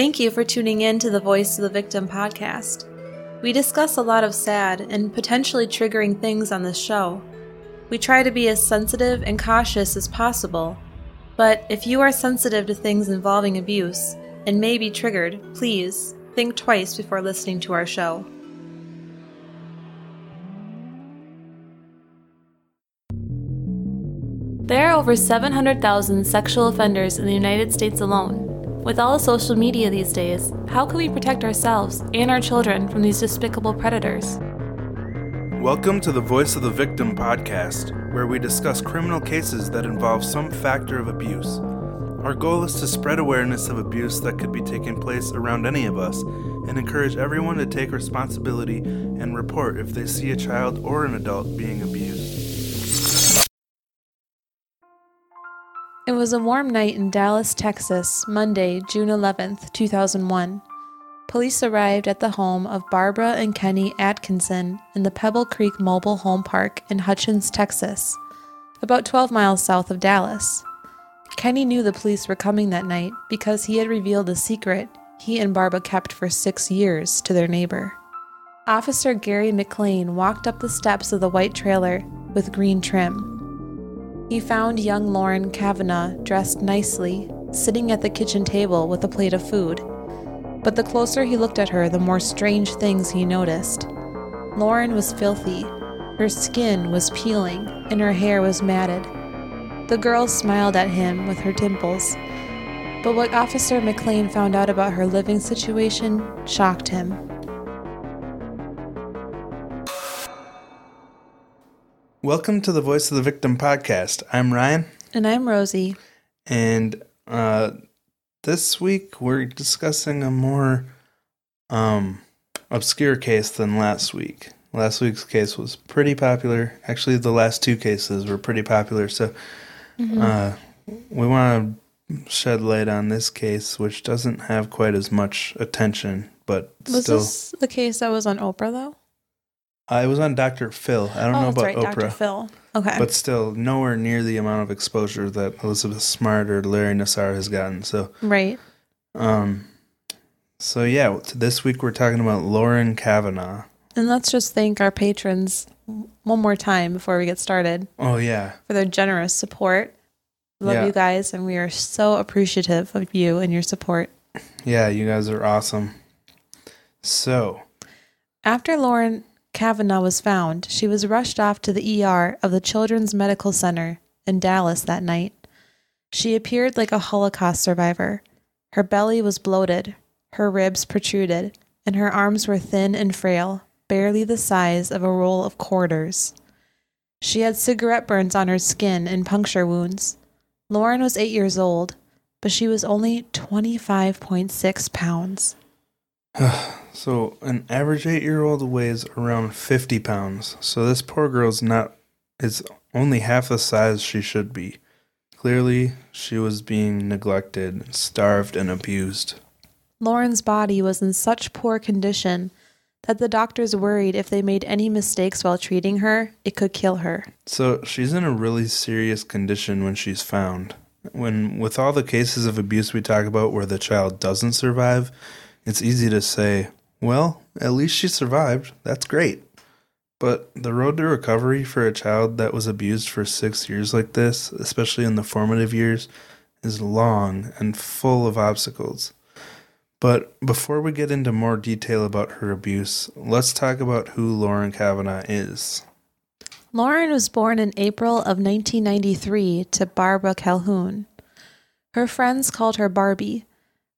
Thank you for tuning in to the Voice of the Victim podcast. We discuss a lot of sad and potentially triggering things on this show. We try to be as sensitive and cautious as possible, but if you are sensitive to things involving abuse and may be triggered, please think twice before listening to our show. There are over 700,000 sexual offenders in the United States alone. With all the social media these days, how can we protect ourselves and our children from these despicable predators? Welcome to the Voice of the Victim podcast, where we discuss criminal cases that involve some factor of abuse. Our goal is to spread awareness of abuse that could be taking place around any of us and encourage everyone to take responsibility and report if they see a child or an adult being abused. It was a warm night in Dallas, Texas, Monday, June 11th, 2001. Police arrived at the home of Barbara and Kenny Atkinson in the Pebble Creek Mobile Home Park in Hutchins, Texas, about 12 miles south of Dallas. Kenny knew the police were coming that night because he had revealed a secret he and Barbara kept for 6 years to their neighbor. Officer Gary McLean walked up the steps of the white trailer with green trim. He found young Lauren Kavanaugh, dressed nicely, sitting at the kitchen table with a plate of food. But the closer he looked at her, the more strange things he noticed. Lauren was filthy, her skin was peeling, and her hair was matted. The girl smiled at him with her dimples. But what Officer McLean found out about her living situation shocked him. Welcome to the Voice of the Victim podcast. I'm Ryan. And I'm Rosie. And this week we're discussing a more obscure case than last week. Last week's case was pretty popular. Actually, the last two cases were pretty popular. So we want to shed light on this case, which doesn't have quite as much attention, but was still. Was this the case that was on Oprah, though? It was on Dr. Phil. I don't know about Oprah. Dr. Phil. Okay. But still, nowhere near the amount of exposure that Elizabeth Smart or Larry Nassar has gotten. So right. So yeah, this week we're talking about Lauren Kavanaugh. And let's just thank our patrons one more time before we get started. Oh yeah. For their generous support. Love you guys, and we are so appreciative of you and your support. Yeah, you guys are awesome. So after Lauren Kavanaugh was found, she was rushed off to the ER of the Children's Medical Center in Dallas that night. She appeared like a Holocaust survivor. Her belly was bloated, her ribs protruded, and her arms were thin and frail, barely the size of a roll of quarters. She had cigarette burns on her skin and puncture wounds. Lauren was 8 years old, but she was only 25.6 pounds. So an average 8-year-old weighs around 50 pounds. So this poor girl's is only half the size she should be. Clearly, she was being neglected, starved, and abused. Lauren's body was in such poor condition that the doctors worried if they made any mistakes while treating her, it could kill her. So she's in a really serious condition when she's found. With all the cases of abuse we talk about where the child doesn't survive, it's easy to say, well, at least she survived. That's great. But the road to recovery for a child that was abused for 6 years like this, especially in the formative years, is long and full of obstacles. But before we get into more detail about her abuse, let's talk about who Lauren Kavanaugh is. Lauren was born in April of 1993 to Barbara Calhoun. Her friends called her Barbie.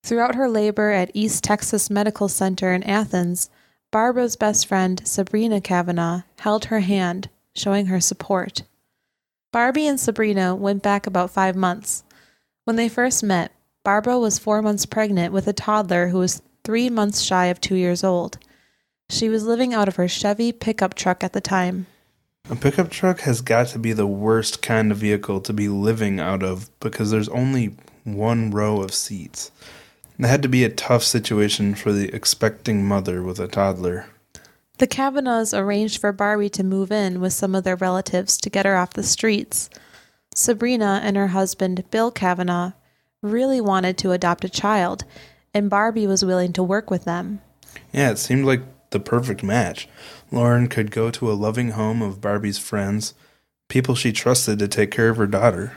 Throughout her labor at East Texas Medical Center in Athens, Barbara's best friend, Sabrina Kavanaugh, held her hand, showing her support. Barbie and Sabrina went back about 5 months. When they first met, Barbara was 4 months pregnant with a toddler who was 3 months shy of 2 years old. She was living out of her Chevy pickup truck at the time. A pickup truck has got to be the worst kind of vehicle to be living out of because there's only one row of seats. It had to be a tough situation for the expecting mother with a toddler. The Kavanaughs arranged for Barbie to move in with some of their relatives to get her off the streets. Sabrina and her husband, Bill Kavanaugh, really wanted to adopt a child and Barbie was willing to work with them. Yeah, it seemed like the perfect match. Lauren could go to a loving home of Barbie's friends, people she trusted to take care of her daughter.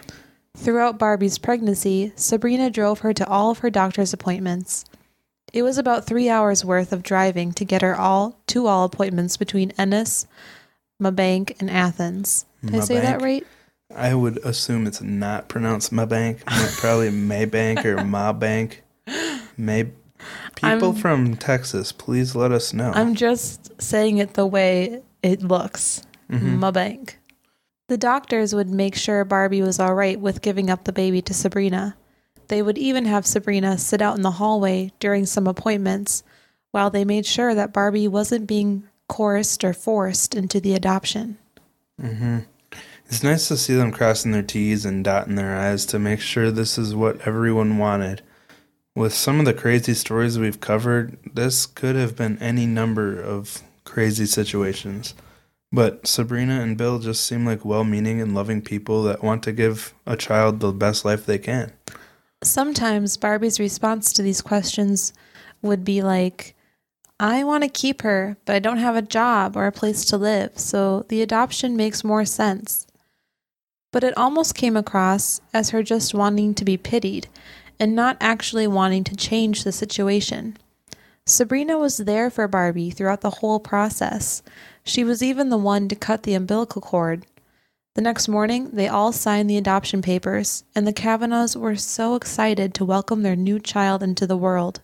Throughout Barbie's pregnancy, Sabrina drove her to all of her doctor's appointments. It was about 3 hours worth of driving to get her all appointments between Ennis, Mabank, and Athens. Did I say that right? I would assume it's not pronounced Mabank. Probably Maybank or Mabank. People from Texas, please let us know. I'm just saying it the way it looks. Mm-hmm. Mabank. The doctors would make sure Barbie was all right with giving up the baby to Sabrina. They would even have Sabrina sit out in the hallway during some appointments while they made sure that Barbie wasn't being coerced or forced into the adoption. Mm-hmm. It's nice to see them crossing their T's and dotting their I's to make sure this is what everyone wanted. With some of the crazy stories we've covered, this could have been any number of crazy situations. But Sabrina and Bill just seem like well-meaning and loving people that want to give a child the best life they can. Sometimes Barbie's response to these questions would be like, I want to keep her, but I don't have a job or a place to live, so the adoption makes more sense. But it almost came across as her just wanting to be pitied and not actually wanting to change the situation. Sabrina was there for Barbie throughout the whole process. She was even the one to cut the umbilical cord. The next morning, they all signed the adoption papers, and the Kavanaughs were so excited to welcome their new child into the world.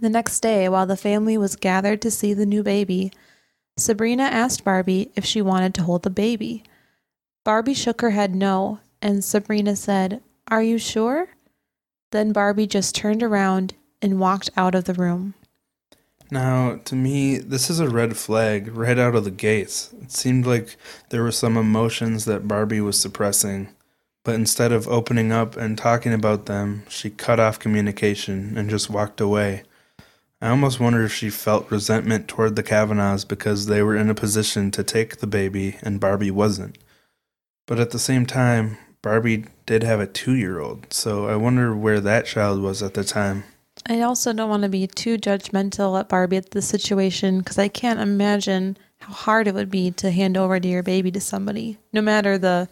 The next day, while the family was gathered to see the new baby, Sabrina asked Barbie if she wanted to hold the baby. Barbie shook her head no, and Sabrina said, "Are you sure?" Then Barbie just turned around and walked out of the room. Now, to me, this is a red flag right out of the gates. It seemed like there were some emotions that Barbie was suppressing, but instead of opening up and talking about them, she cut off communication and just walked away. I almost wonder if she felt resentment toward the Kavanaughs because they were in a position to take the baby and Barbie wasn't. But at the same time, Barbie did have a 2-year-old, so I wonder where that child was at the time. I also don't want to be too judgmental at Barbie at this situation because I can't imagine how hard it would be to hand over to your baby to somebody, no matter the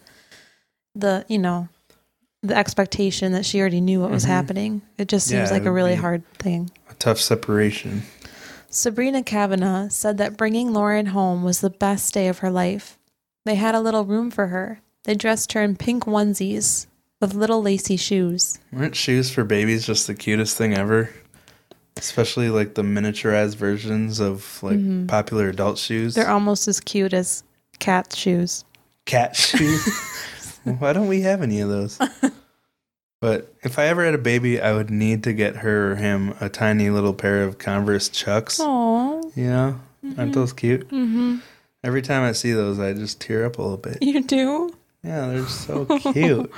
expectation that she already knew what was happening. It just seems like a really hard thing. A tough separation. Sabrina Kavanaugh said that bringing Lauren home was the best day of her life. They had a little room for her. They dressed her in pink onesies with little lacy shoes. Weren't shoes for babies just the cutest thing ever? Especially like the miniaturized versions of like popular adult shoes. They're almost as cute as cat shoes. Cat shoes? Why don't we have any of those? But if I ever had a baby, I would need to get her or him a tiny little pair of Converse Chucks. Aww. You know? Mm-hmm. Aren't those cute? Mm-hmm. Every time I see those, I just tear up a little bit. You do? Yeah, they're so cute.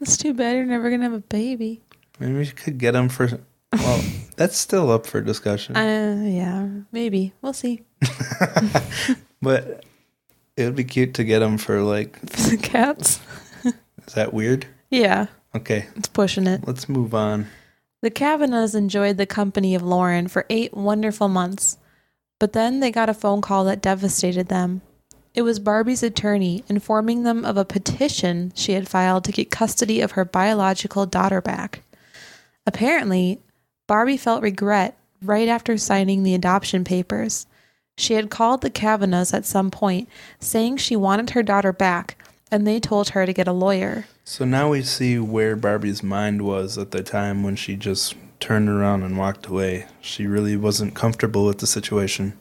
It's too bad you're never going to have a baby. Maybe we could get them for... Well, that's still up for discussion. Yeah, maybe. We'll see. But it would be cute to get them for, like... The cats? Is that weird? Yeah. Okay. It's pushing it. Let's move on. The Kavanaughs enjoyed the company of Lauren for 8 wonderful months, but then they got a phone call that devastated them. It was Barbie's attorney informing them of a petition she had filed to get custody of her biological daughter back. Apparently, Barbie felt regret right after signing the adoption papers. She had called the Kavanaughs at some point, saying she wanted her daughter back, and they told her to get a lawyer. So now we see where Barbie's mind was at the time when she just turned around and walked away. She really wasn't comfortable with the situation.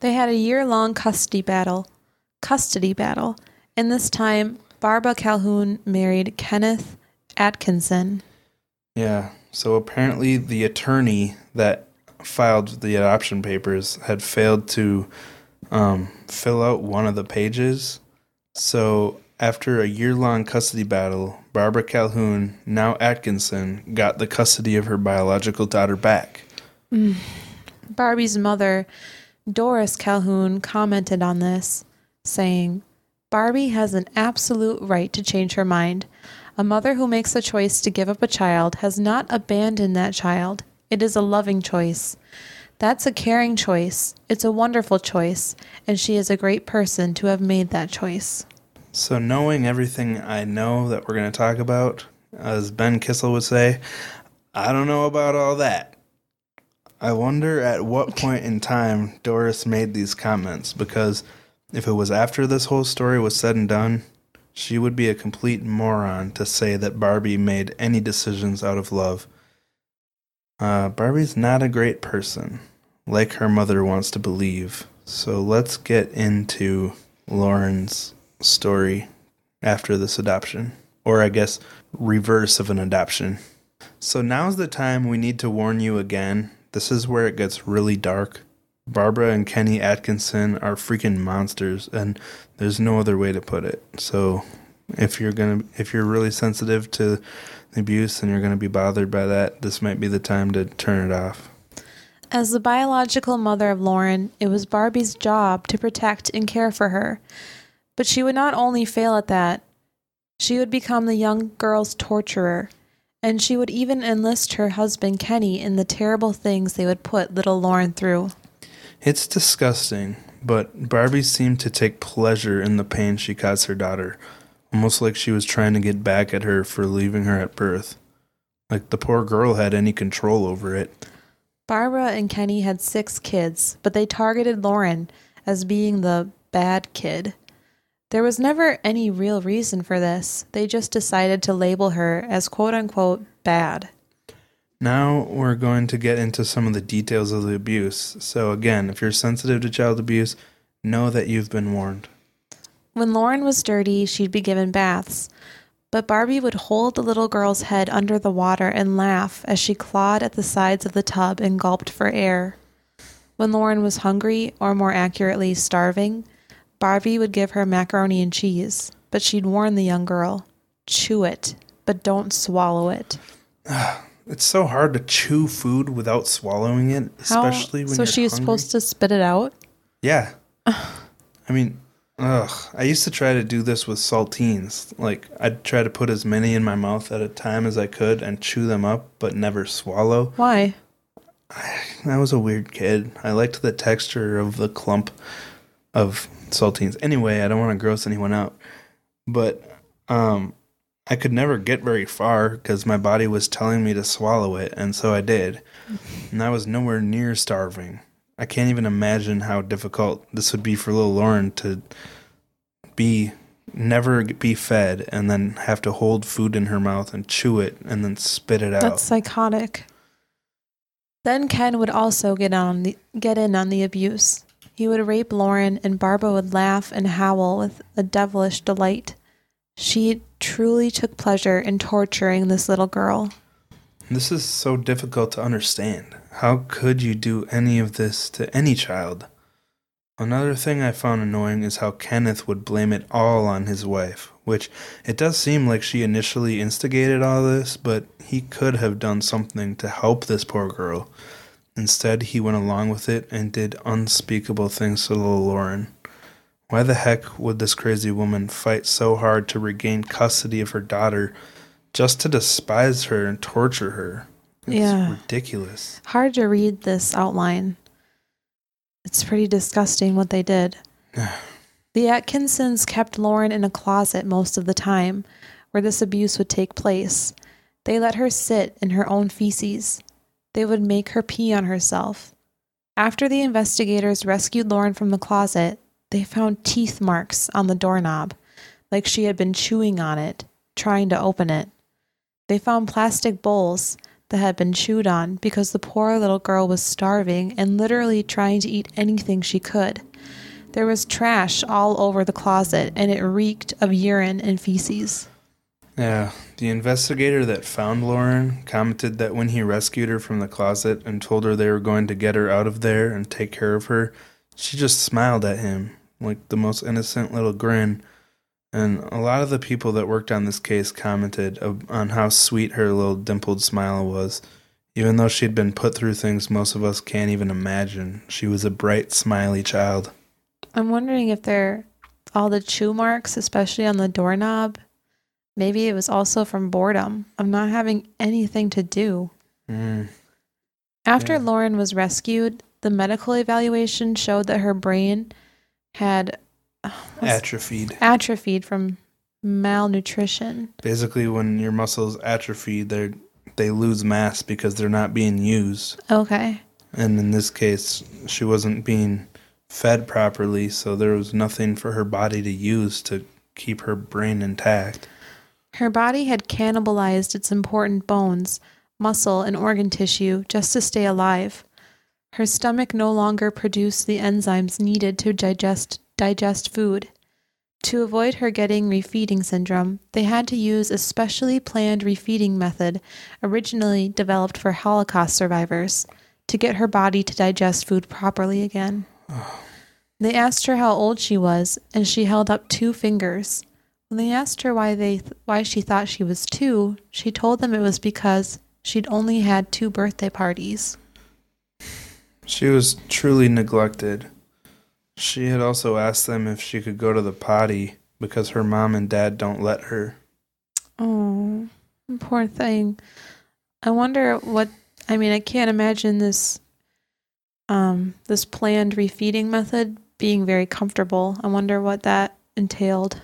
They had a year-long custody battle, and this time Barbara Calhoun married Kenneth Atkinson. Yeah, so apparently the attorney that filed the adoption papers had failed to fill out one of the pages. So after a year-long custody battle, Barbara Calhoun, now Atkinson, got the custody of her biological daughter back. Barbie's mother, Doris Calhoun, commented on this, saying, "Barbie has an absolute right to change her mind. A mother who makes a choice to give up a child has not abandoned that child. It is a loving choice. That's a caring choice. It's a wonderful choice, and she is a great person to have made that choice. So knowing everything I know that we're going to talk about, as Ben Kissel would say, I don't know about all that. I wonder at what point in time Doris made these comments, because if it was after this whole story was said and done, she would be a complete moron to say that Barbie made any decisions out of love. Barbie's not a great person, like her mother wants to believe. So let's get into Lauren's story after this adoption, or I guess reverse of an adoption. So now's the time we need to warn you again. This is where it gets really dark. Barbara and Kenny Atkinson are freaking monsters, and there's no other way to put it. So if you're really sensitive to the abuse and you're going to be bothered by that, this might be the time to turn it off. As the biological mother of Lauren, it was Barbie's job to protect and care for her. But she would not only fail at that, she would become the young girl's torturer, and she would even enlist her husband Kenny in the terrible things they would put little Lauren through. It's disgusting, but Barbie seemed to take pleasure in the pain she caused her daughter, almost like she was trying to get back at her for leaving her at birth. Like the poor girl had any control over it. Barbara and Kenny had 6 kids, but they targeted Lauren as being the bad kid. There was never any real reason for this. They just decided to label her as quote-unquote bad. Now we're going to get into some of the details of the abuse. So again, if you're sensitive to child abuse, know that you've been warned. When Lauren was dirty, she'd be given baths. But Barbie would hold the little girl's head under the water and laugh as she clawed at the sides of the tub and gulped for air. When Lauren was hungry, or more accurately, starving, Barbie would give her macaroni and cheese. But she'd warn the young girl, chew it, but don't swallow it. It's so hard to chew food without swallowing it, especially when you're hungry. So she's supposed to spit it out? Yeah. I mean, I used to try to do this with saltines. Like, I'd try to put as many in my mouth at a time as I could and chew them up, but never swallow. Why? I was a weird kid. I liked the texture of the clump of saltines. Anyway, I don't want to gross anyone out. But, I could never get very far because my body was telling me to swallow it, and so I did. And I was nowhere near starving. I can't even imagine how difficult this would be for little Lauren to never be fed and then have to hold food in her mouth and chew it and then spit it out. That's psychotic. Then Ken would also get in on the abuse. He would rape Lauren, and Barbara would laugh and howl with a devilish delight. She truly took pleasure in torturing this little girl. This is so difficult to understand. How could you do any of this to any child? Another thing I found annoying is how Kenneth would blame it all on his wife, which it does seem like she initially instigated all this, but he could have done something to help this poor girl. Instead, he went along with it and did unspeakable things to little Lauren. Why the heck would this crazy woman fight so hard to regain custody of her daughter just to despise her and torture her? It's ridiculous. Hard to read this outline. It's pretty disgusting what they did. The Atkinsons kept Lauren in a closet most of the time where this abuse would take place. They let her sit in her own feces. They would make her pee on herself. After the investigators rescued Lauren from the closet, they found teeth marks on the doorknob, like she had been chewing on it, trying to open it. They found plastic bowls that had been chewed on because the poor little girl was starving and literally trying to eat anything she could. There was trash all over the closet, and it reeked of urine and feces. Yeah, the investigator that found Lauren commented that when he rescued her from the closet and told her they were going to get her out of there and take care of her, she just smiled at him, like the most innocent little grin, and a lot of the people that worked on this case commented on how sweet her little dimpled smile was. Even though she'd been put through things most of us can't even imagine, she was a bright, smiley child. I'm wondering if all the chew marks, especially on the doorknob, maybe it was also from boredom of not having anything to do. After Lauren was rescued, the medical evaluation showed that her brain had atrophied from malnutrition. Basically, when your muscles atrophy, they lose mass because they're not being used. Okay. And in this case, she wasn't being fed properly, so there was nothing for her body to use to keep her brain intact. Her body had cannibalized its important bones, muscle, and organ tissue just to stay alive. Her stomach no longer produced the enzymes needed to digest food. To avoid her getting refeeding syndrome, they had to use a specially planned refeeding method originally developed for Holocaust survivors to get her body to digest food properly again. They asked her how old she was, and she held up two fingers. When they asked her why she thought she was two, she told them it was because she'd only had two birthday parties. She was truly neglected. She had also asked them if she could go to the potty because her mom and dad don't let her. Oh, poor thing. I wonder I can't imagine this planned refeeding method being very comfortable. I wonder what that entailed.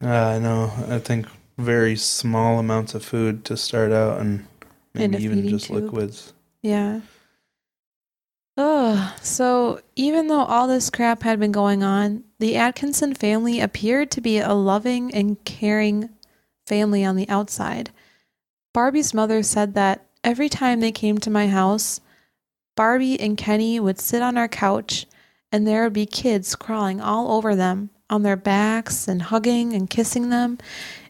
I know. I think very small amounts of food to start out and maybe even just liquids. Yeah. Ugh. So even though all this crap had been going on, the Atkinson family appeared to be a loving and caring family on the outside. Barbie's mother said that every time they came to my house, Barbie and Kenny would sit on our couch and there would be kids crawling all over them, on their backs and hugging and kissing them.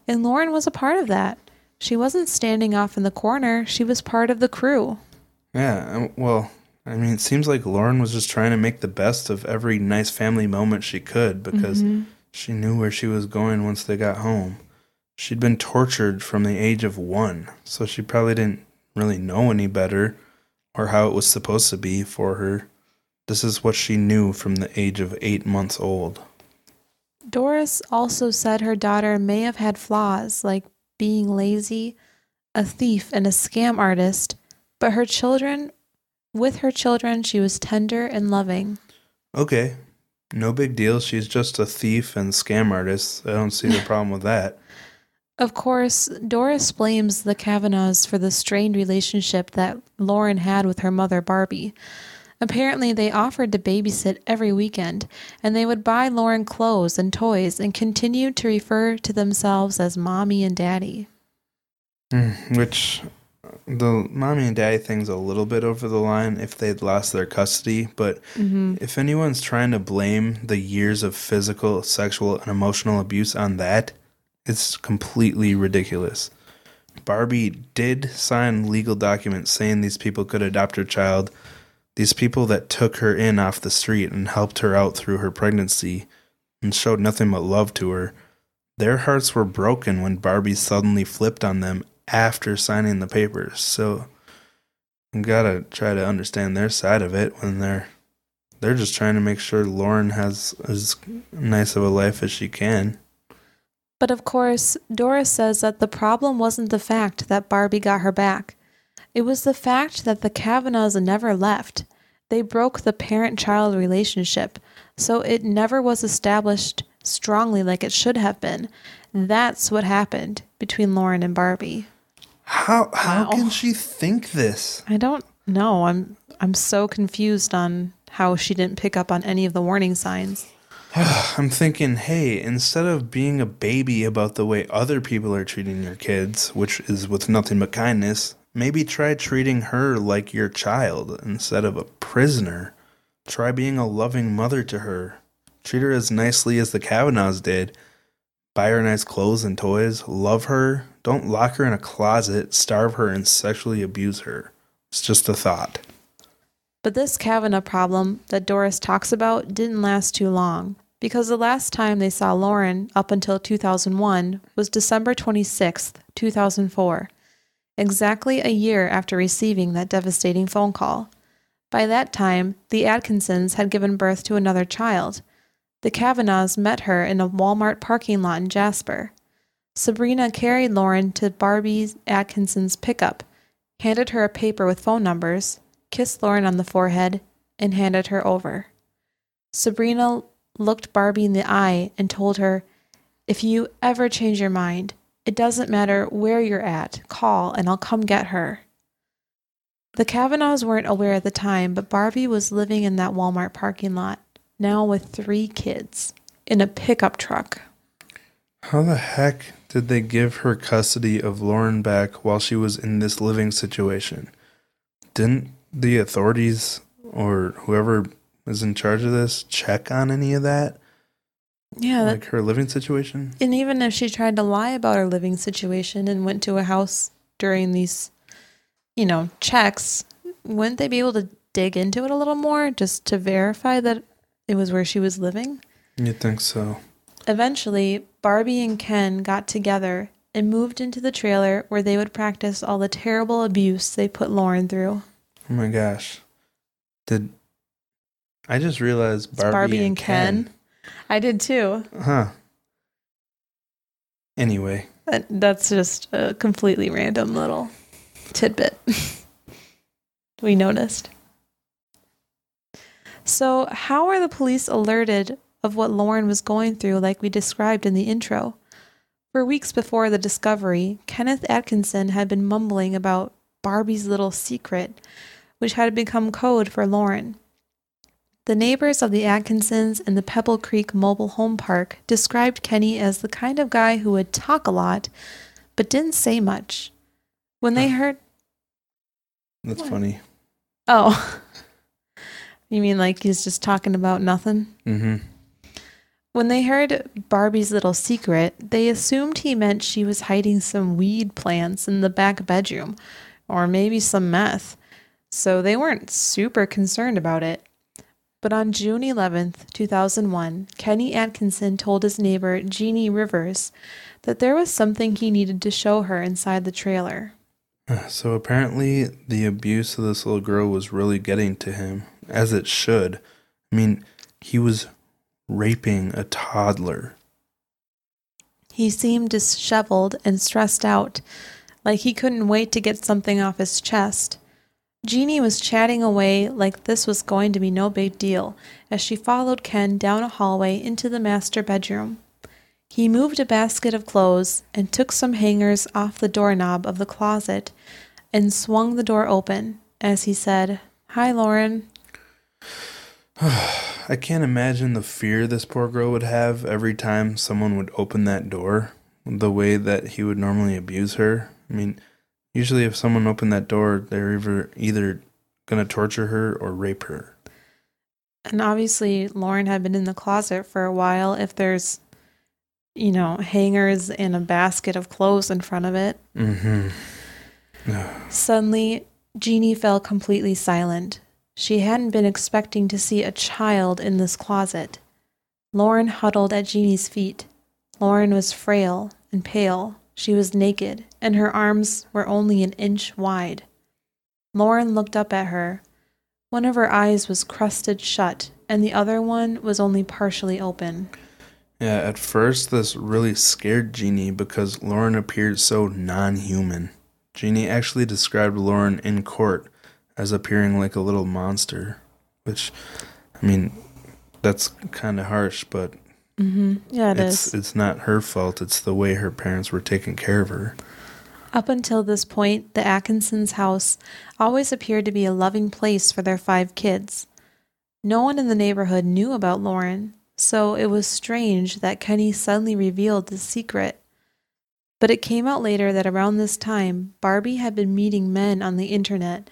And Lauren was a part of that. She wasn't standing off in the corner. She was part of the crew. Yeah, well... it seems like Lauren was just trying to make the best of every nice family moment she could because she knew where she was going once they got home. She'd been tortured from the age of 1, so she probably didn't really know any better or how it was supposed to be for her. This is what she knew from the age of 8 months old. Doris also said her daughter may have had flaws like being lazy, a thief, and a scam artist, but With her children, she was tender and loving. Okay. No big deal. She's just a thief and scam artist. I don't see the problem with that. Of course, Doris blames the Kavanaughs for the strained relationship that Lauren had with her mother, Barbie. Apparently, they offered to babysit every weekend, and they would buy Lauren clothes and toys and continued to refer to themselves as Mommy and Daddy. Which... The mommy and daddy thing's a little bit over the line if they'd lost their custody, but if anyone's trying to blame the years of physical, sexual, and emotional abuse on that, it's completely ridiculous. Barbie did sign legal documents saying these people could adopt her child. These people that took her in off the street and helped her out through her pregnancy and showed nothing but love to her, their hearts were broken when Barbie suddenly flipped on them after signing the papers, so you gotta try to understand their side of it when they're just trying to make sure Lauren has as nice of a life as she can. But of course, Doris says that the problem wasn't the fact that Barbie got her back. It was the fact that the Kavanaughs never left. They broke the parent-child relationship, so it never was established strongly like it should have been. That's what happened between Lauren and Barbie. How can she think this? I don't know. I'm so confused on how she didn't pick up on any of the warning signs. I'm thinking, hey, instead of being a baby about the way other people are treating your kids, which is with nothing but kindness, maybe try treating her like your child instead of a prisoner. Try being a loving mother to her. Treat her as nicely as the Kavanaughs did. Buy her nice clothes and toys. Love her. Don't lock her in a closet, starve her, and sexually abuse her. It's just a thought. But this Kavanaugh problem that Doris talks about didn't last too long, because the last time they saw Lauren up until 2001 was December 26th, 2004, exactly a year after receiving that devastating phone call. By that time, the Atkinsons had given birth to another child. The Kavanaughs met her in a Walmart parking lot in Jasper. Sabrina carried Lauren to Barbie Atkinson's pickup, handed her a paper with phone numbers, kissed Lauren on the forehead, and handed her over. Sabrina looked Barbie in the eye and told her, "If you ever change your mind, it doesn't matter where you're at, call and I'll come get her." The Kavanaughs weren't aware at the time, but Barbie was living in that Walmart parking lot, now with 3 kids, in a pickup truck. How the heck did they give her custody of Lauren back while she was in this living situation? Didn't the authorities or whoever is in charge of this check on any of that? Yeah. Like her living situation? And even if she tried to lie about her living situation and went to a house during these, checks, wouldn't they be able to dig into it a little more just to verify that it was where she was living? You'd think so. Eventually, Barbie and Ken got together and moved into the trailer where they would practice all the terrible abuse they put Lauren through. Oh my gosh. Did I just realized Barbie and Ken? I did too. Huh. Anyway. That's just a completely random little tidbit we noticed. So how are the police alerted of what Lauren was going through like we described in the intro? For weeks before the discovery, Kenneth Atkinson had been mumbling about Barbie's little secret, which had become code for Lauren. The neighbors of the Atkinsons and the Pebble Creek Mobile Home Park described Kenny as the kind of guy who would talk a lot, but didn't say much. When they heard... That's what? Funny. Oh. You mean like he's just talking about nothing? Mm-hmm. When they heard Barbie's little secret, they assumed he meant she was hiding some weed plants in the back bedroom, or maybe some meth, so they weren't super concerned about it. But on June 11th, 2001, Kenny Atkinson told his neighbor, Jeannie Rivers, that there was something he needed to show her inside the trailer. So apparently the abuse of this little girl was really getting to him, as it should. I mean, he was raping a toddler. He seemed disheveled and stressed out, like he couldn't wait to get something off his chest. Jeannie was chatting away like this was going to be no big deal as she followed Ken down a hallway into the master bedroom. He moved a basket of clothes and took some hangers off the doorknob of the closet and swung the door open as he said, "Hi, Lauren." I can't imagine the fear this poor girl would have every time someone would open that door, the way that he would normally abuse her. I mean, usually if someone opened that door, they're either going to torture her or rape her. And obviously, Lauren had been in the closet for a while. If there's, hangers and a basket of clothes in front of it. Mm-hmm. Suddenly, Jeannie fell completely silent. She hadn't been expecting to see a child in this closet. Lauren huddled at Jeannie's feet. Lauren was frail and pale. She was naked, and her arms were only an inch wide. Lauren looked up at her. One of her eyes was crusted shut, and the other one was only partially open. Yeah, at first this really scared Jeannie because Lauren appeared so non-human. Jeannie actually described Lauren in court as appearing like a little monster, which, that's kind of harsh, but mm-hmm. Yeah, it is. It's not her fault. It's the way her parents were taking care of her. Up until this point, the Atkinsons' house always appeared to be a loving place for their 5 kids. No one in the neighborhood knew about Lauren, so it was strange that Kenny suddenly revealed the secret. But it came out later that around this time, Barbie had been meeting men on the internet,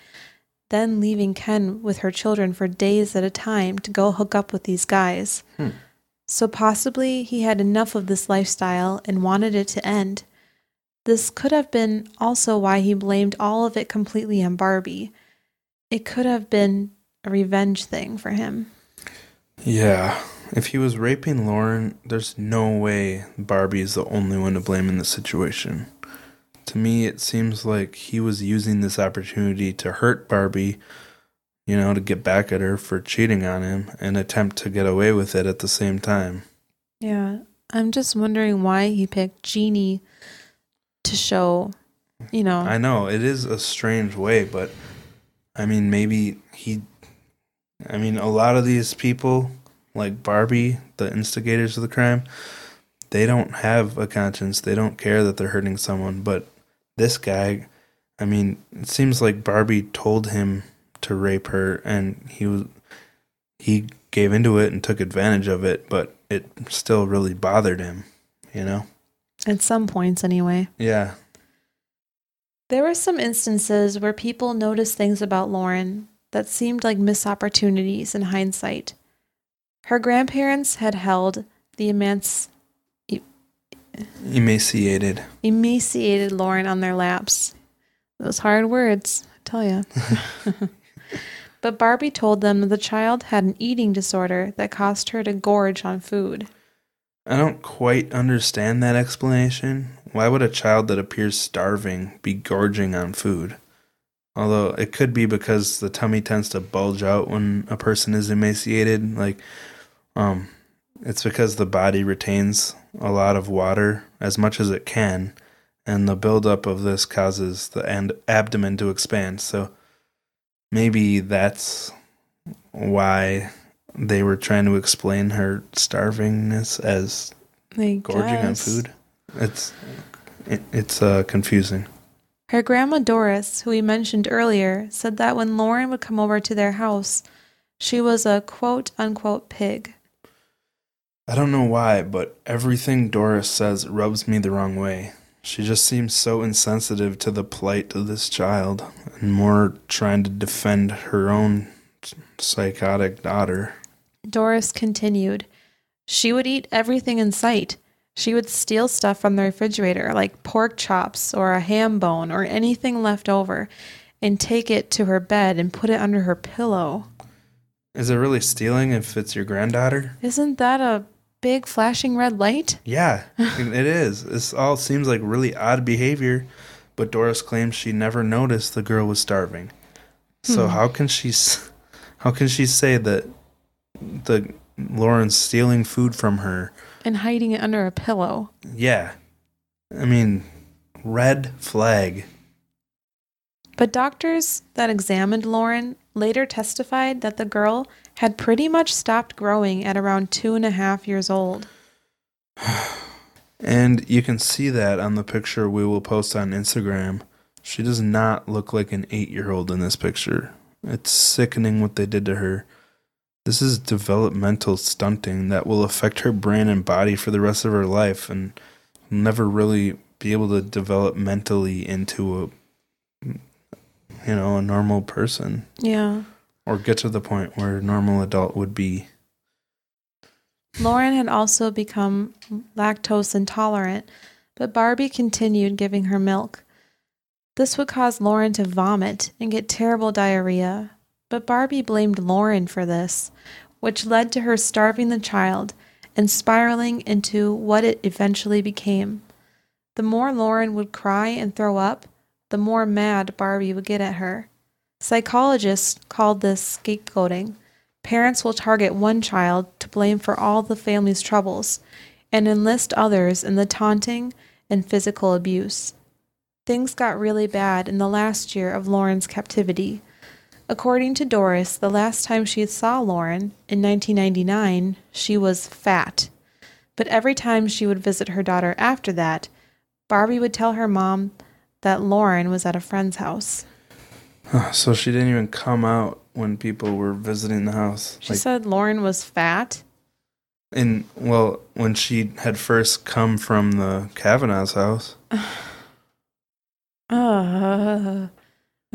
then leaving Ken with her children for days at a time to go hook up with these guys. So possibly he had enough of this lifestyle and wanted it to end. This could have been also why he blamed all of it completely on Barbie. It could have been a revenge thing for him. Yeah. If he was raping Lauren, there's no way Barbie is the only one to blame in this situation. To me, it seems like he was using this opportunity to hurt Barbie, to get back at her for cheating on him and attempt to get away with it at the same time. Yeah, I'm just wondering why he picked Jeannie to show. I know, it is a strange way, but I mean, maybe he... I mean, a lot of these people, like Barbie, the instigators of the crime, they don't have a conscience. They don't care that they're hurting someone. But this guy, I mean, it seems like Barbie told him to rape her, and he gave into it and took advantage of it, but it still really bothered him, you know? At some points, anyway. Yeah. There were some instances where people noticed things about Lauren that seemed like missed opportunities in hindsight. Her grandparents had held the emaciated Lauren on their laps. Those hard words, I tell you. But Barbie told them that the child had an eating disorder that caused her to gorge on food. I don't quite understand that explanation. Why would a child that appears starving be gorging on food? Although it could be because the tummy tends to bulge out when a person is emaciated. Like, it's because the body retains a lot of water, as much as it can, and the buildup of this causes the abdomen to expand. So maybe that's why they were trying to explain her starvingness as gorging on food. It's confusing. Her grandma Doris, who we mentioned earlier, said that when Lauren would come over to their house, she was a quote-unquote pig. I don't know why, but everything Doris says rubs me the wrong way. She just seems so insensitive to the plight of this child, and more trying to defend her own psychotic daughter. Doris continued, she would eat everything in sight. She would steal stuff from the refrigerator, like pork chops or a ham bone or anything left over, and take it to her bed and put it under her pillow. Is it really stealing if it's your granddaughter? Isn't that a big flashing red light? Yeah, it is. This all seems like really odd behavior, but Doris claims she never noticed the girl was starving. So how can she say that the Lauren's stealing food from her and hiding it under a pillow? Yeah. I mean, red flag. But doctors that examined Lauren later testified that the girl had pretty much stopped growing at around 2.5 years old. And you can see that on the picture we will post on Instagram. She does not look like an 8-year-old in this picture. It's sickening what they did to her. This is developmental stunting that will affect her brain and body for the rest of her life, and never really be able to develop mentally into a normal person. Yeah. Or get to the point where a normal adult would be. Lauren had also become lactose intolerant, but Barbie continued giving her milk. This would cause Lauren to vomit and get terrible diarrhea. But Barbie blamed Lauren for this, which led to her starving the child and spiraling into what it eventually became. The more Lauren would cry and throw up, the more mad Barbie would get at her. Psychologists called this scapegoating. Parents will target one child to blame for all the family's troubles and enlist others in the taunting and physical abuse. Things got really bad in the last year of Lauren's captivity. According to Doris, the last time she saw Lauren, in 1999, she was fat. But every time she would visit her daughter after that, Barbie would tell her mom that Lauren was at a friend's house. So she didn't even come out when people were visiting the house. She said Lauren was fat? And, well, when she had first come from the Kavanaugh's house.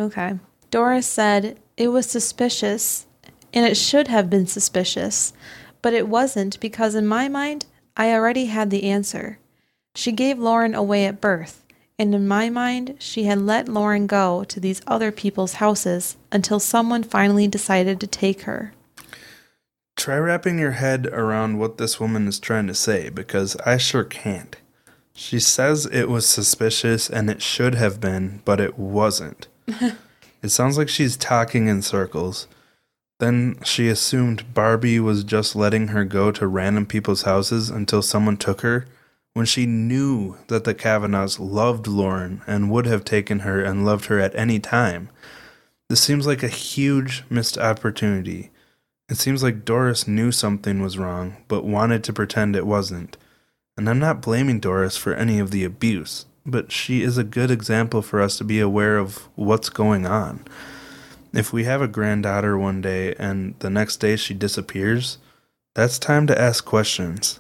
Okay. Doris said it was suspicious, and it should have been suspicious, but it wasn't because in my mind, I already had the answer. She gave Lauren away at birth, and in my mind, she had let Lauren go to these other people's houses until someone finally decided to take her. Try wrapping your head around what this woman is trying to say, because I sure can't. She says it was suspicious, and it should have been, but it wasn't. It sounds like she's talking in circles. Then she assumed Barbie was just letting her go to random people's houses until someone took her, when she knew that the Kavanaughs loved Lauren and would have taken her and loved her at any time. This seems like a huge missed opportunity. It seems like Doris knew something was wrong, but wanted to pretend it wasn't. And I'm not blaming Doris for any of the abuse, but she is a good example for us to be aware of what's going on. If we have a granddaughter one day and the next day she disappears, that's time to ask questions.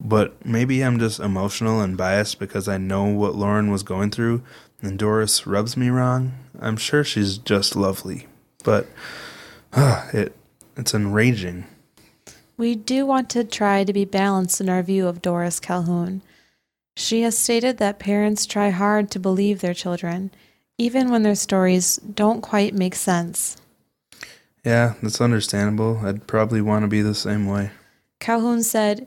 But maybe I'm just emotional and biased because I know what Lauren was going through and Doris rubs me wrong. I'm sure she's just lovely, but it's enraging. We do want to try to be balanced in our view of Doris Calhoun. She has stated that parents try hard to believe their children, even when their stories don't quite make sense. Yeah, that's understandable. I'd probably want to be the same way. Calhoun said,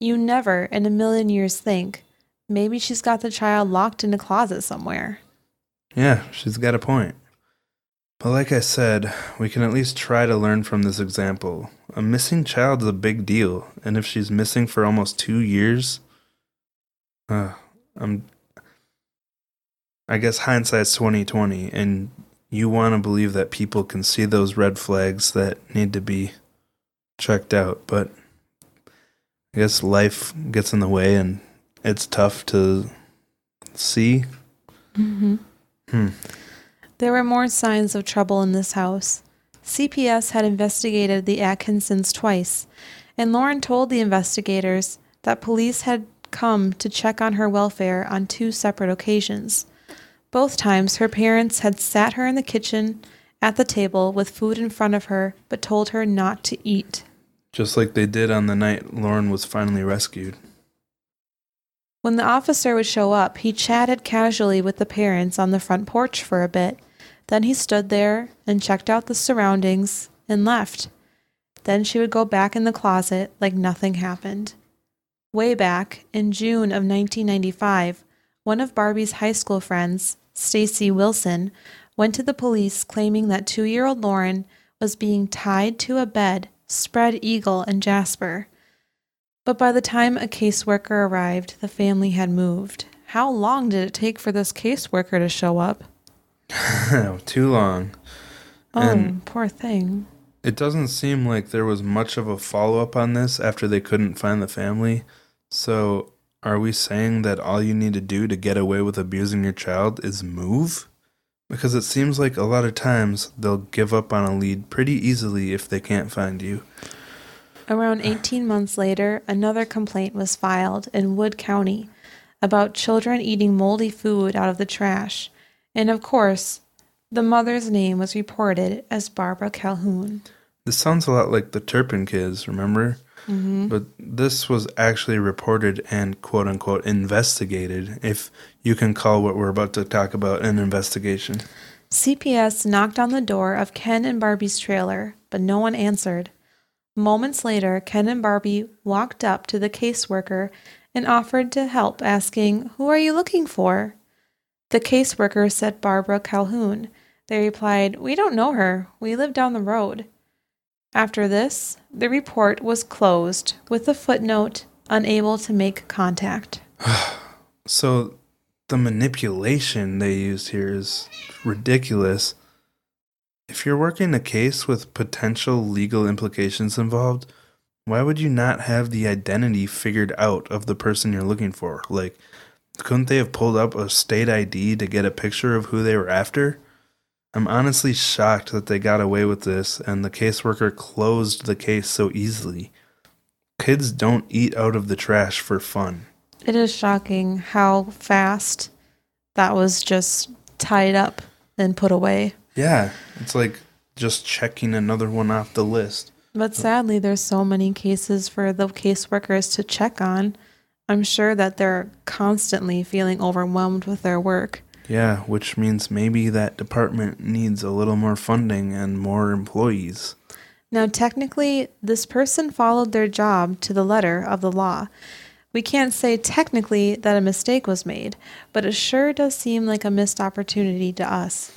"You never in a million years think, maybe she's got the child locked in a closet somewhere." Yeah, she's got a point. But like I said, we can at least try to learn from this example. A missing child's a big deal, and if she's missing for almost 2 years, I guess hindsight's 20/20, and you want to believe that people can see those red flags that need to be checked out, but I guess life gets in the way, and it's tough to see. Mm-hmm. There were more signs of trouble in this house. CPS had investigated the Atkinsons twice, and Lauren told the investigators that police had come to check on her welfare on 2 separate occasions. Both times, her parents had sat her in the kitchen at the table with food in front of her, but told her not to eat. Just like they did on the night Lauren was finally rescued. When the officer would show up, he chatted casually with the parents on the front porch for a bit. Then he stood there and checked out the surroundings and left. Then she would go back in the closet like nothing happened. Way back in June of 1995, one of Barbie's high school friends, Stacy Wilson, went to the police claiming that 2-year-old Lauren was being tied to a bed, spread eagle, and Jasper. But by the time a caseworker arrived, the family had moved. How long did it take for this caseworker to show up? Too long. And poor thing. It doesn't seem like there was much of a follow-up on this after they couldn't find the family. So are we saying that all you need to do to get away with abusing your child is move? Because it seems like a lot of times they'll give up on a lead pretty easily if they can't find you. Around 18 months later, another complaint was filed in Wood County about children eating moldy food out of the trash. And of course, the mother's name was reported as Barbara Calhoun. This sounds a lot like the Turpin kids, remember? Mm-hmm. But this was actually reported and, quote-unquote, investigated, if you can call what we're about to talk about an investigation. CPS knocked on the door of Ken and Barbie's trailer, but no one answered. Moments later, Ken and Barbie walked up to the caseworker and offered to help, asking, "Who are you looking for?" The caseworker said Barbara Calhoun. They replied, "We don't know her. We live down the road." After this, the report was closed with a footnote, "Unable to make contact." So the manipulation they used here is ridiculous. If you're working a case with potential legal implications involved, why would you not have the identity figured out of the person you're looking for? Like, couldn't they have pulled up a state ID to get a picture of who they were after? I'm honestly shocked that they got away with this and the caseworker closed the case so easily. Kids don't eat out of the trash for fun. It is shocking how fast that was just tied up and put away. Yeah, it's like just checking another one off the list. But sadly, there's so many cases for the caseworkers to check on. I'm sure that they're constantly feeling overwhelmed with their work. Yeah, which means maybe that department needs a little more funding and more employees. Now, technically, this person followed their job to the letter of the law. We can't say technically that a mistake was made, but it sure does seem like a missed opportunity to us.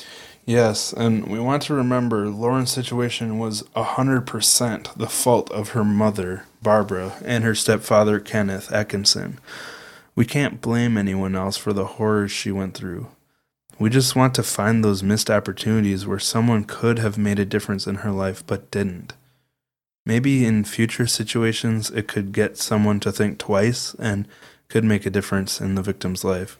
Yes, and we want to remember Lauren's situation was 100% the fault of her mother, Barbara, and her stepfather, Kenneth Atkinson. We can't blame anyone else for the horrors she went through. We just want to find those missed opportunities where someone could have made a difference in her life but didn't. Maybe in future situations, it could get someone to think twice and could make a difference in the victim's life.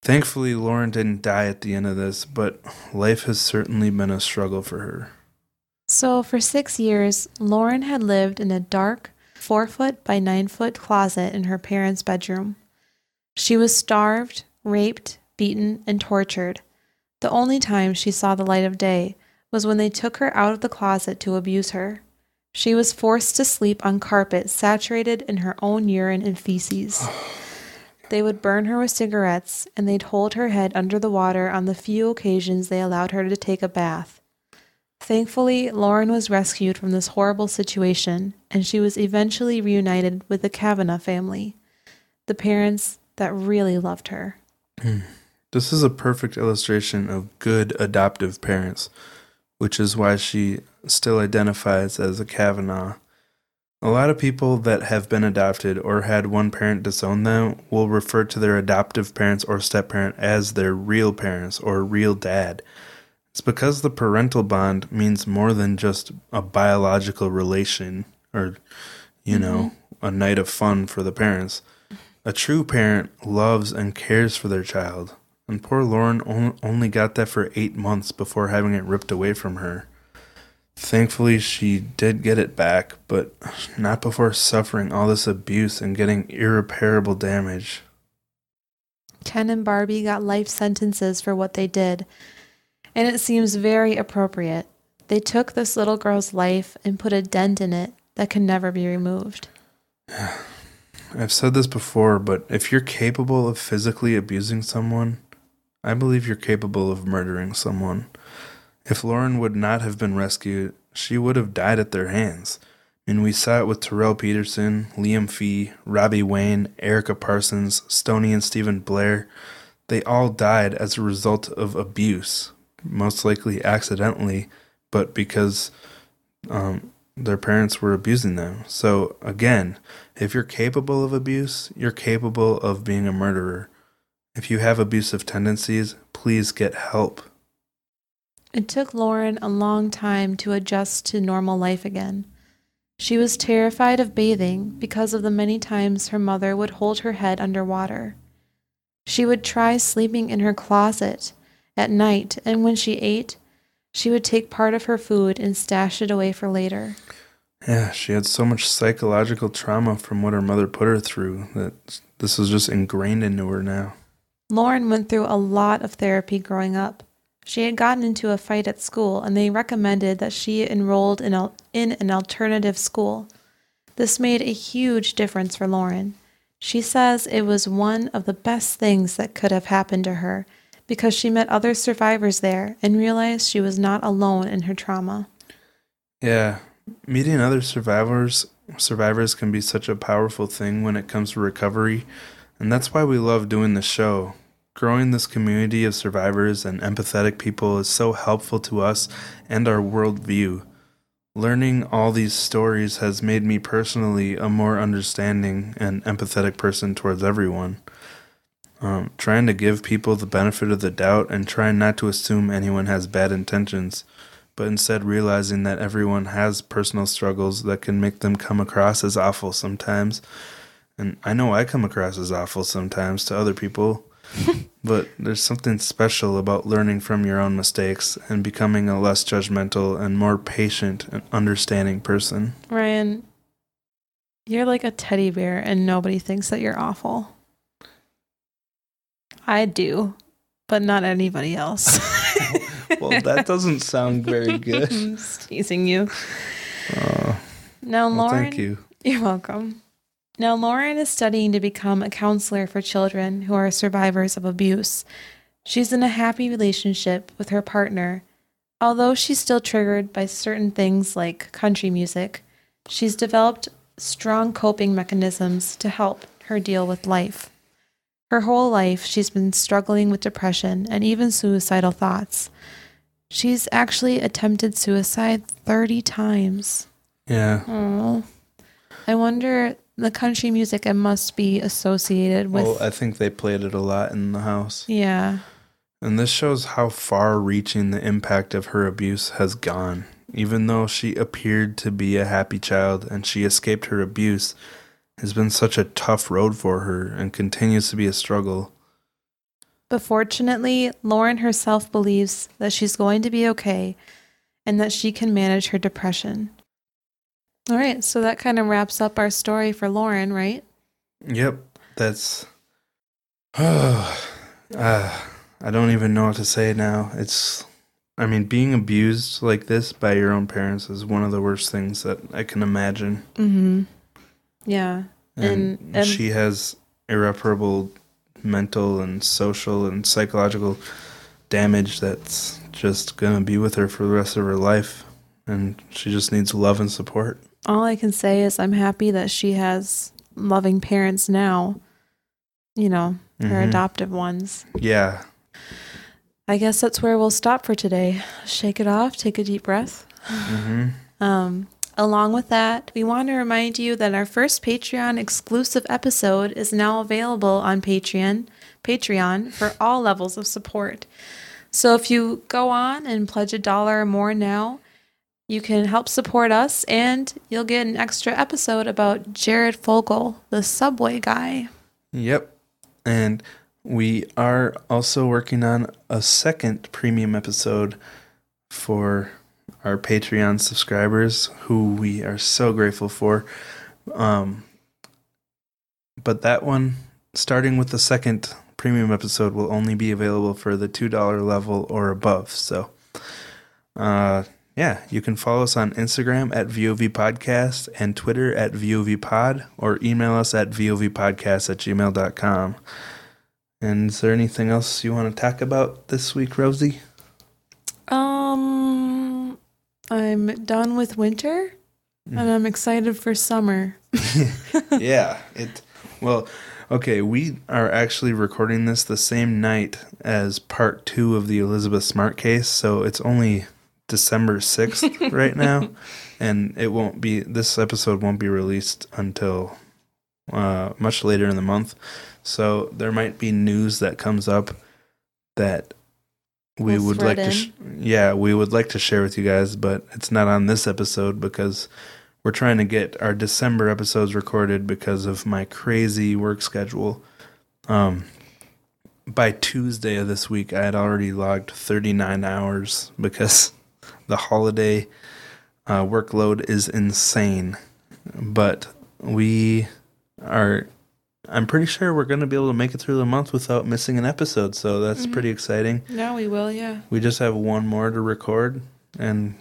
Thankfully, Lauren didn't die at the end of this, but life has certainly been a struggle for her. So for 6 years, Lauren had lived in a dark 4-foot by 9-foot closet in her parents' bedroom. She was starved, raped, beaten, and tortured. The only time she saw the light of day was when they took her out of the closet to abuse her. She was forced to sleep on carpet saturated in her own urine and feces. They would burn her with cigarettes, and they'd hold her head under the water on the few occasions they allowed her to take a bath. Thankfully, Lauren was rescued from this horrible situation, and she was eventually reunited with the Kavanaugh family, the parents that really loved her. This is a perfect illustration of good adoptive parents, which is why she still identifies as a Kavanaugh. A lot of people that have been adopted or had one parent disown them will refer to their adoptive parents or step-parent as their real parents or real dad. It's because the parental bond means more than just a biological relation or, you know, a night of fun for the parents. A true parent loves and cares for their child, and poor Lauren only got that for 8 months before having it ripped away from her. Thankfully, she did get it back, but not before suffering all this abuse and getting irreparable damage. Ken and Barbie got life sentences for what they did, and it seems very appropriate. They took this little girl's life and put a dent in it that can never be removed. I've said this before, but if you're capable of physically abusing someone, I believe you're capable of murdering someone. If Lauren would not have been rescued, she would have died at their hands. I mean, we saw it with Terrell Peterson, Liam Fee, Robbie Wayne, Erica Parsons, Stoney and Stephen Blair. They all died as a result of abuse, most likely accidentally, but because their parents were abusing them. So again, if you're capable of abuse, you're capable of being a murderer. If you have abusive tendencies, please get help. It took Lauren a long time to adjust to normal life again. She was terrified of bathing because of the many times her mother would hold her head underwater. She would try sleeping in her closet at night, and when she ate, she would take part of her food and stash it away for later. Yeah, she had so much psychological trauma from what her mother put her through that this was just ingrained into her now. Lauren went through a lot of therapy growing up. She had gotten into a fight at school, and they recommended that she enrolled in an alternative school. This made a huge difference for Lauren. She says it was one of the best things that could have happened to her, because she met other survivors there and realized she was not alone in her trauma. Yeah, meeting other survivors can be such a powerful thing when it comes to recovery, and that's why we love doing this show. Growing this community of survivors and empathetic people is so helpful to us and our worldview. Learning all these stories has made me personally a more understanding and empathetic person towards everyone. Trying to give people the benefit of the doubt and trying not to assume anyone has bad intentions, but instead realizing that everyone has personal struggles that can make them come across as awful sometimes. And I know I come across as awful sometimes to other people, but there's something special about learning from your own mistakes and becoming a less judgmental and more patient and understanding person. Ryan, you're like a teddy bear and nobody thinks that you're awful. I do, but not anybody else. Well, that doesn't sound very good. I'm just teasing you. Now, Lauren, well, thank you. You're welcome. Now, Lauren is studying to become a counselor for children who are survivors of abuse. She's in a happy relationship with her partner. Although she's still triggered by certain things like country music, she's developed strong coping mechanisms to help her deal with life. Her whole life, she's been struggling with depression and even suicidal thoughts. She's actually attempted suicide 30 times. Yeah. Aww. I wonder, the country music, it must be associated with... Well, I think they played it a lot in the house. Yeah. And this shows how far-reaching the impact of her abuse has gone. Even though she appeared to be a happy child and she escaped her abuse, it's been such a tough road for her and continues to be a struggle. But fortunately, Lauren herself believes that she's going to be okay and that she can manage her depression. All right, so that kind of wraps up our story for Lauren, right? Yep, that's... I don't even know what to say now. Being abused like this by your own parents is one of the worst things that I can imagine. Mm-hmm. Yeah. And she has irreparable mental and social and psychological damage that's just going to be with her for the rest of her life. And she just needs love and support. All I can say is I'm happy that she has loving parents now, her mm-hmm. adoptive ones. Yeah. I guess that's where we'll stop for today. Shake it off. Take a deep breath. Mm-hmm. Along with that, we want to remind you that our first Patreon exclusive episode is now available on Patreon for all levels of support. So if you go on and pledge $1 or more now, you can help support us and you'll get an extra episode about Jared Fogle, the Subway guy. Yep. And we are also working on a second premium episode for our Patreon subscribers, who we are so grateful for. But that one, starting with the second premium episode, will only be available for the $2 level or above. So, you can follow us on Instagram at vovpodcast and Twitter at vovpod, or email us at vovpodcast@gmail.com. And is there anything else you want to talk about this week, Rosie? I'm done with winter, and I'm excited for summer. Yeah. We are actually recording this the same night as part 2 of the Elizabeth Smart case, so it's only December 6th right now, and this episode won't be released until much later in the month, so there might be news that comes up that we would like to share with you guys, but it's not on this episode because we're trying to get our December episodes recorded because of my crazy work schedule. By Tuesday of this week, I had already logged 39 hours because the holiday workload is insane. But I'm pretty sure we're going to be able to make it through the month without missing an episode, so that's pretty exciting. No, we will, yeah. We just have one more to record and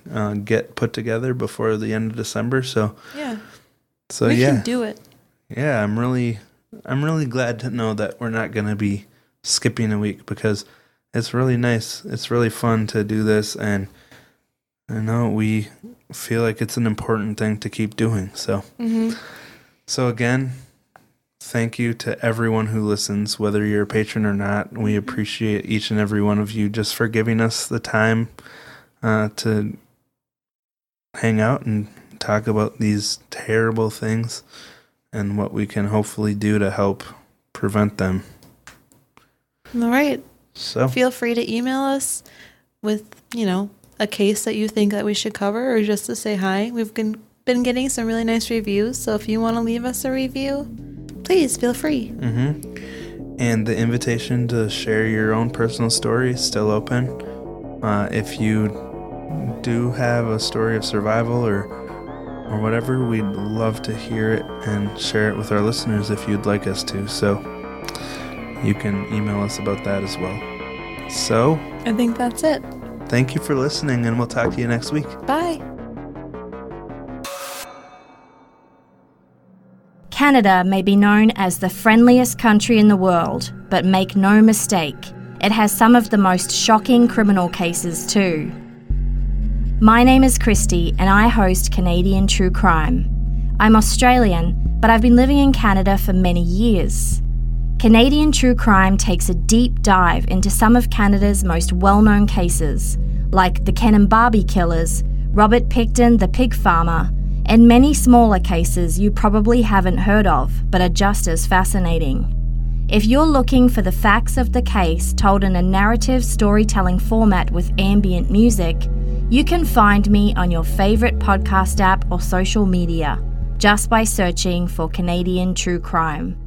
get put together before the end of December, so... Yeah. So, We can do it. Yeah, I'm really glad to know that we're not going to be skipping a week, because it's really nice. It's really fun to do this, and I know we feel like it's an important thing to keep doing, so... Mm-hmm. So, again... Thank you to everyone who listens, whether you're a patron or not. We appreciate each and every one of you just for giving us the time to hang out and talk about these terrible things and what we can hopefully do to help prevent them. All right. So feel free to email us with, a case that you think that we should cover, or just to say hi. We've been getting some really nice reviews, so if you want to leave us a review... Please feel free. Mm-hmm. And the invitation to share your own personal story is still open. If you do have a story of survival or whatever, we'd love to hear it and share it with our listeners if you'd like us to. So you can email us about that as well. So I think that's it. Thank you for listening, and we'll talk to you next week. Bye. Canada may be known as the friendliest country in the world, but make no mistake, it has some of the most shocking criminal cases too. My name is Christy, and I host Canadian True Crime. I'm Australian, but I've been living in Canada for many years. Canadian True Crime takes a deep dive into some of Canada's most well-known cases, like the Ken and Barbie killers, Robert Picton the pig farmer, and many smaller cases you probably haven't heard of, but are just as fascinating. If you're looking for the facts of the case told in a narrative storytelling format with ambient music, you can find me on your favourite podcast app or social media, just by searching for Canadian True Crime.